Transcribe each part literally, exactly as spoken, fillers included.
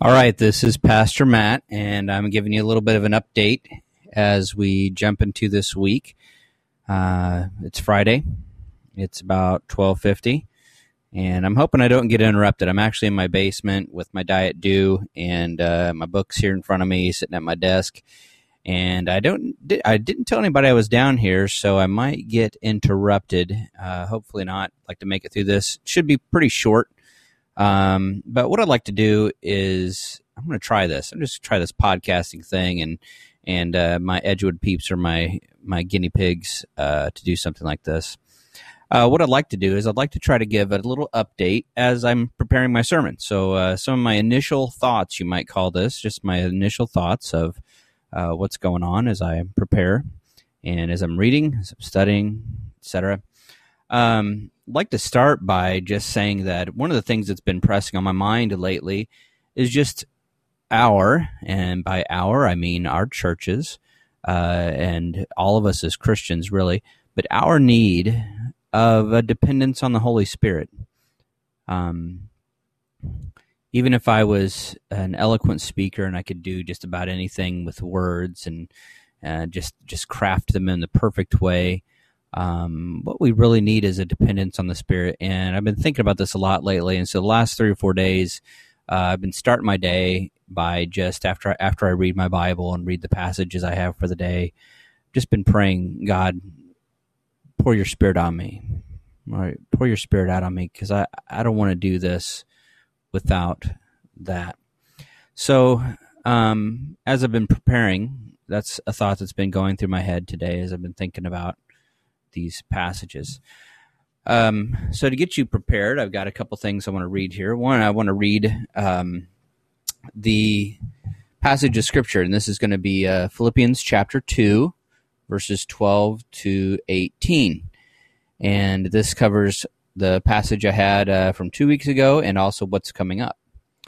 All right, this is Pastor Matt, and I'm giving you a little bit of an update as we jump into this week. Uh, it's Friday. It's about twelve fifty, and I'm hoping I don't get interrupted. I'm actually in my basement with my Diet Dew and uh, my books here in front of me, sitting at my desk, and I don't. I didn't tell anybody I was down here, so I might get interrupted. Uh, hopefully not. I'd like to make it through this. Should be pretty short. Um, but what I'd like to do is I'm going to try this. I'm just try this podcasting thing, and and uh, my Edgewood peeps are my my guinea pigs uh, to do something like this. Uh, what I'd like to do is I'd like to try to give a little update as I'm preparing my sermon. So uh, some of my initial thoughts, you might call this, just my initial thoughts of uh, what's going on as I prepare and as I'm reading, as I'm studying, et cetera. Um, I'd like to start by just saying that one of the things that's been pressing on my mind lately is just our, and by our, I mean our churches, uh, and all of us as Christians, really, but our need of a dependence on the Holy Spirit. Um, even if I was an eloquent speaker and I could do just about anything with words and uh, just just craft them in the perfect way, Um, what we really need is a dependence on the Spirit, and I've been thinking about this a lot lately. And so, the last three or four days, uh, I've been starting my day by just after I, after I read my Bible and read the passages I have for the day, just been praying, God, pour your Spirit on me, all right, pour your Spirit out on me, because I I don't want to do this without that. So, um, as I've been preparing, that's a thought that's been going through my head today as I've been thinking about these passages. Um, so to get you prepared, I've got a couple things I want to read here. One, I want to read um, the passage of Scripture, and this is going to be uh, Philippians chapter two, verses twelve to eighteen. And this covers the passage I had uh, from two weeks ago and also what's coming up.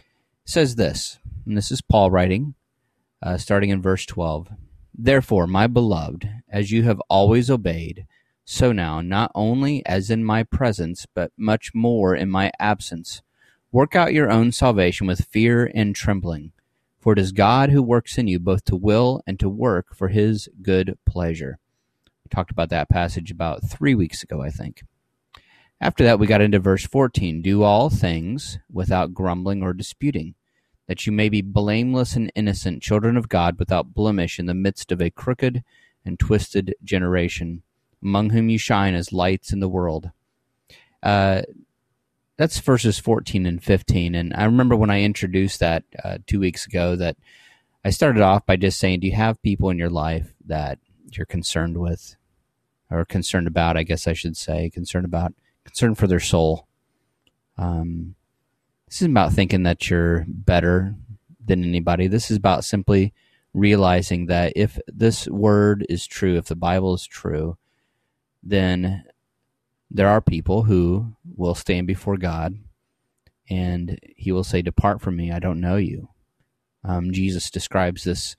It says this, and this is Paul writing, uh, starting in verse twelve. Therefore, my beloved, as you have always obeyed, so now, not only as in my presence, but much more in my absence, work out your own salvation with fear and trembling, for it is God who works in you both to will and to work for his good pleasure. We talked about that passage about three weeks ago, I think. After that, we got into verse fourteen, do all things without grumbling or disputing, that you may be blameless and innocent, children of God without blemish in the midst of a crooked and twisted generation, among whom you shine as lights in the world. Uh, that's verses fourteen and fifteen, and I remember when I introduced that uh, two weeks ago that I started off by just saying, do you have people in your life that you're concerned with, or concerned about, I guess I should say, concerned about, concerned for their soul? Um, this isn't about thinking that you're better than anybody. This is about simply realizing that if this word is true, if the Bible is true, then there are people who will stand before God, and he will say, depart from me, I don't know you. Um, Jesus describes this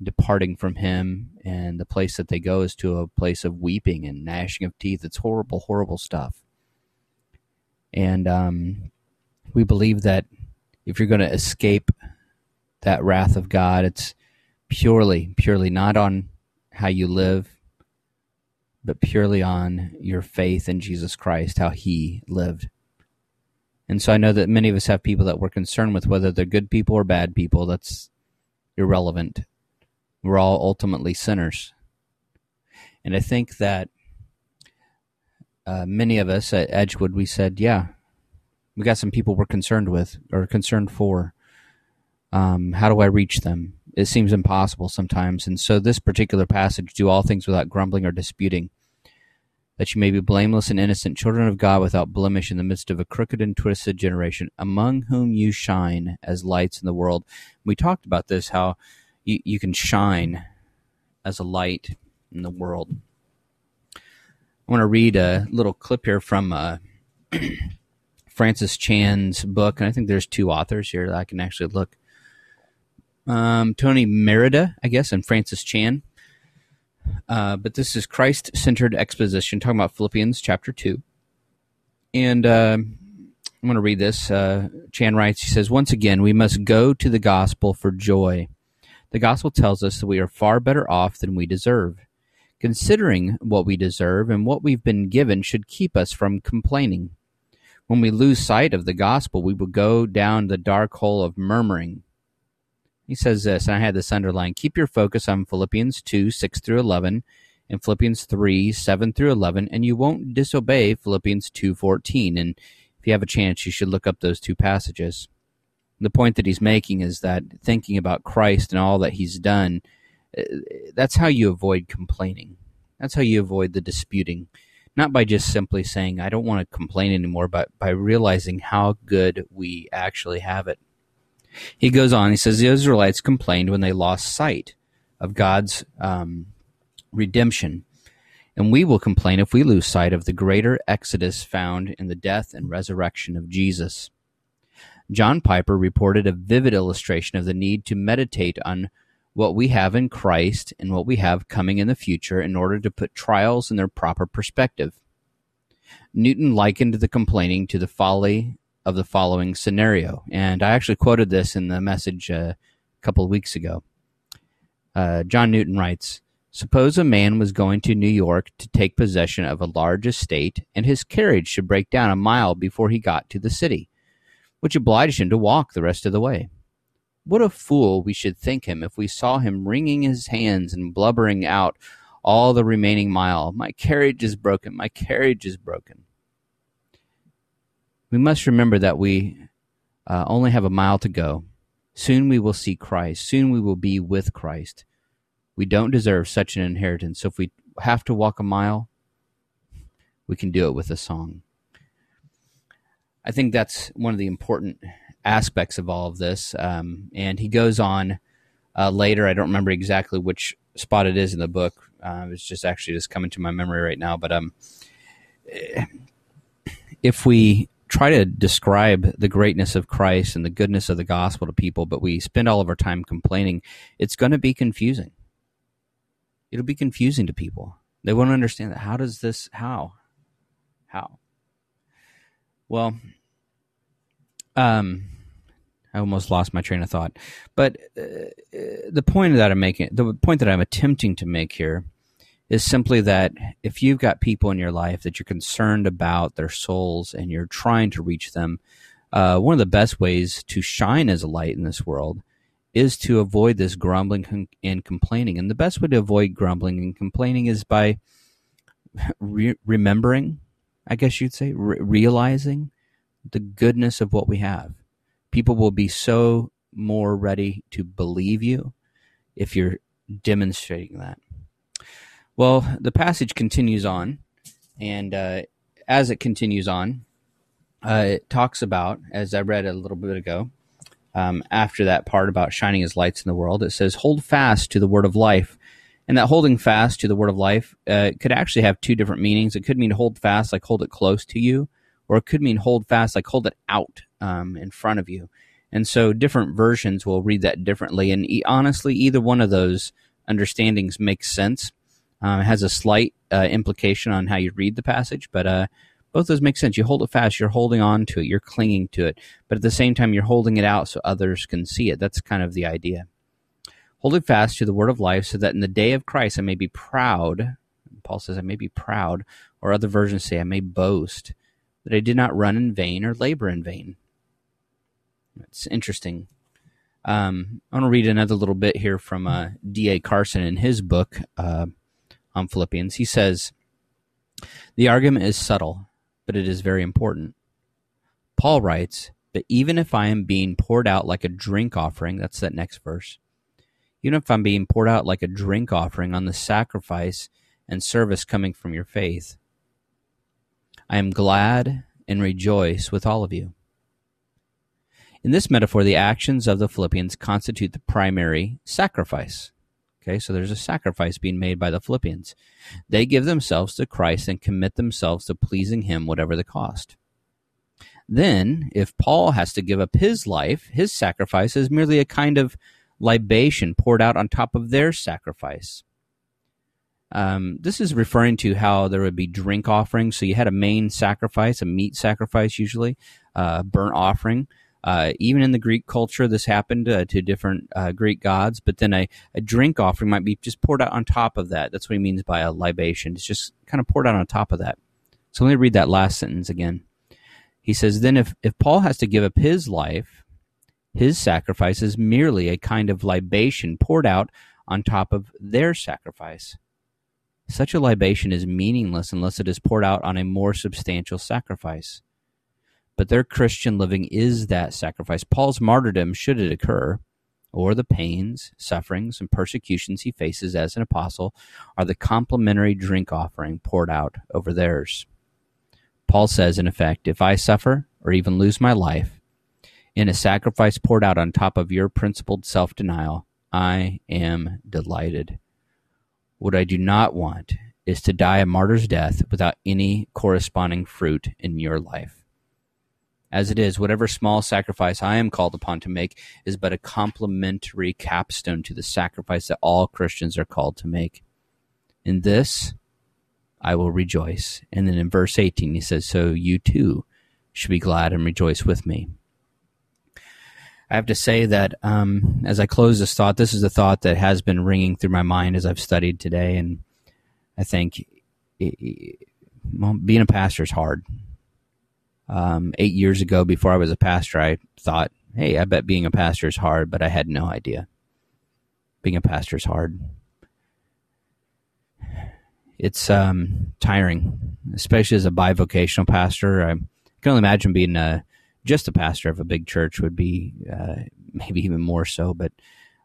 departing from him, and the place that they go is to a place of weeping and gnashing of teeth. It's horrible, horrible stuff. And um, we believe that if you're going to escape that wrath of God, it's purely, purely not on how you live, but purely on your faith in Jesus Christ, how he lived. And so I know that many of us have people that we're concerned with, whether they're good people or bad people. That's irrelevant. We're all ultimately sinners. And I think that uh, many of us at Edgewood, we said, yeah, we got some people we're concerned with or concerned for. Um, how do I reach them? It seems impossible sometimes. And so this particular passage, do all things without grumbling or disputing, that you may be blameless and innocent, children of God without blemish in the midst of a crooked and twisted generation, among whom you shine as lights in the world. We talked about this, how you, you can shine as a light in the world. I want to read a little clip here from uh, Francis Chan's book, and I think there's two authors here that I can actually look. Um, Tony Merida, I guess, and Francis Chan. Uh, but this is Christ-centered exposition, talking about Philippians chapter two. And uh, I'm going to read this. Uh, Chan writes, he says, once again, we must go to the gospel for joy. The gospel tells us that we are far better off than we deserve. Considering what we deserve and what we've been given should keep us from complaining. When we lose sight of the gospel, we will go down the dark hole of murmuring. He says this, and I had this underlined, keep your focus on Philippians two, six through eleven, and Philippians three, seven through eleven, and you won't disobey Philippians two, fourteen. And if you have a chance, you should look up those two passages. The point that he's making is that thinking about Christ and all that he's done, that's how you avoid complaining. That's how you avoid the disputing. Not by just simply saying, I don't want to complain anymore, but by realizing how good we actually have it. He goes on, he says, the Israelites complained when they lost sight of God's um, redemption. And we will complain if we lose sight of the greater exodus found in the death and resurrection of Jesus. John Piper reported a vivid illustration of the need to meditate on what we have in Christ and what we have coming in the future in order to put trials in their proper perspective. Newton likened the complaining to the folly of the following scenario, and I actually quoted this in the message uh, a couple of weeks ago. Uh, John Newton writes, suppose a man was going to New York to take possession of a large estate, and his carriage should break down a mile before he got to the city, which obliged him to walk the rest of the way. What a fool we should think him if we saw him wringing his hands and blubbering out all the remaining mile. My carriage is broken. My carriage is broken. We must remember that we uh, only have a mile to go. Soon we will see Christ. Soon we will be with Christ. We don't deserve such an inheritance. So if we have to walk a mile, we can do it with a song. I think that's one of the important aspects of all of this. Um, and he goes on uh, later. I don't remember exactly which spot it is in the book. Uh, it's just actually just coming to my memory right now. But um, if we try to describe the greatness of Christ and the goodness of the gospel to people, but we spend all of our time complaining, it's going to be confusing. It'll be confusing to people. They won't understand that. How does this, how? How? Well, Um, I almost lost my train of thought, but uh, the point that I'm making, the point that I'm attempting to make here is simply that if you've got people in your life that you're concerned about their souls and you're trying to reach them, uh, one of the best ways to shine as a light in this world is to avoid this grumbling and complaining. And the best way to avoid grumbling and complaining is by re- remembering, I guess you'd say, re- realizing the goodness of what we have. People will be so more ready to believe you if you're demonstrating that. Well, the passage continues on, and uh, as it continues on, uh, it talks about, as I read a little bit ago, um, after that part about shining as lights in the world, it says, hold fast to the word of life. And that holding fast to the word of life uh, could actually have two different meanings. It could mean hold fast, like hold it close to you, or it could mean hold fast, like hold it out um, in front of you. And so different versions will read that differently. And e- honestly, either one of those understandings makes sense. Uh, it has a slight uh, implication on how you read the passage, but uh, both those make sense. You hold it fast, you're holding on to it, you're clinging to it, but at the same time, you're holding it out so others can see it. That's kind of the idea. Hold it fast to the word of life so that in the day of Christ I may be proud. Paul says, I may be proud, or other versions say, I may boast, that I did not run in vain or labor in vain. It's interesting. Um, I want to read another little bit here from uh, D A Carson in his book uh, on Philippians. He says, the argument is subtle, but it is very important. Paul writes, but even if I am being poured out like a drink offering, that's that next verse, even if I'm being poured out like a drink offering on the sacrifice and service coming from your faith, I am glad and rejoice with all of you. In this metaphor, the actions of the Philippians constitute the primary sacrifice. Okay, so there's a sacrifice being made by the Philippians. They give themselves to Christ and commit themselves to pleasing him, whatever the cost. Then, if Paul has to give up his life, his sacrifice is merely a kind of libation poured out on top of their sacrifice. Um, this is referring to how there would be drink offerings. So you had a main sacrifice, a meat sacrifice usually, uh, burnt offering. Uh, even in the Greek culture, this happened uh, to different uh, Greek gods. But then a, a drink offering might be just poured out on top of that. That's what he means by a libation. It's just kind of poured out on top of that. So let me read that last sentence again. He says, then if, if Paul has to give up his life, his sacrifice is merely a kind of libation poured out on top of their sacrifice. Such a libation is meaningless unless it is poured out on a more substantial sacrifice. But their Christian living is that sacrifice. Paul's martyrdom, should it occur, or the pains, sufferings, and persecutions he faces as an apostle, are the complementary drink offering poured out over theirs. Paul says, in effect, if I suffer or even lose my life in a sacrifice poured out on top of your principled self-denial, I am delighted. What I do not want is to die a martyr's death without any corresponding fruit in your life. As it is, whatever small sacrifice I am called upon to make is but a complementary capstone to the sacrifice that all Christians are called to make. In this, I will rejoice. And then in verse eighteen, he says, so you too should be glad and rejoice with me. I have to say that um, as I close this thought, this is a thought that has been ringing through my mind as I've studied today, and I think it, it, well, being a pastor is hard. Um, eight years ago, before I was a pastor, I thought, hey, I bet being a pastor is hard, but I had no idea. Being a pastor is hard. It's um, tiring, especially as a bivocational pastor. I can only imagine being a just a pastor of a big church would be uh, maybe even more so, but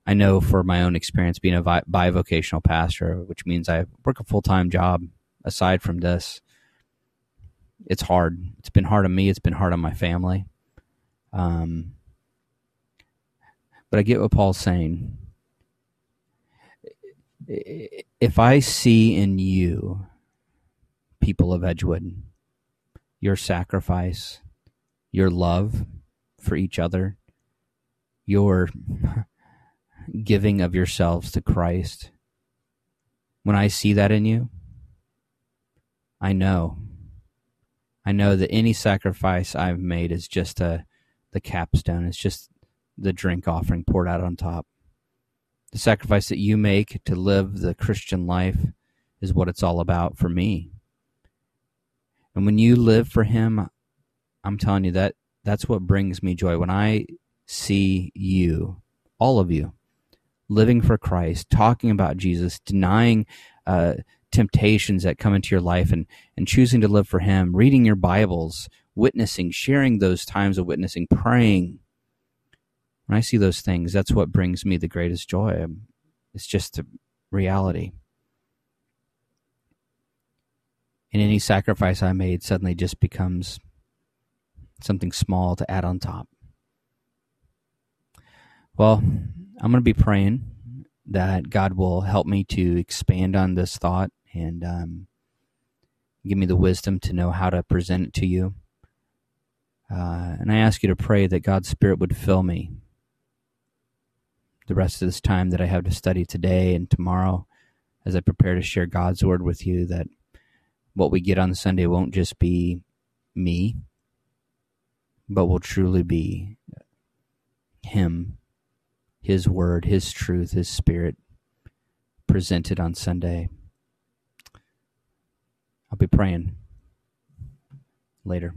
I know for my own experience being a vi- bivocational pastor, which means I work a full-time job aside from this, it's hard. It's been hard on me. It's been hard on my family. Um, but I get what Paul's saying. If I see in you, people of Edgewood, your sacrifice, your love for each other, your giving of yourselves to Christ. When I see that in you, I know. I know that any sacrifice I've made is just a, the capstone. It's just the drink offering poured out on top. The sacrifice that you make to live the Christian life is what it's all about for me. And when you live for Him, I'm telling you that that's what brings me joy. When I see you, all of you, living for Christ, talking about Jesus, denying uh, temptations that come into your life and, and choosing to live for Him, reading your Bibles, witnessing, sharing those times of witnessing, praying. When I see those things, that's what brings me the greatest joy. It's just the reality. And any sacrifice I made suddenly just becomes something small to add on top. Well, I'm going to be praying that God will help me to expand on this thought and um, give me the wisdom to know how to present it to you. Uh, and I ask you to pray that God's Spirit would fill me the rest of this time that I have to study today and tomorrow as I prepare to share God's Word with you, that what we get on Sunday won't just be me, but will truly be Him, His Word, His truth, His Spirit presented on Sunday. I'll be praying later.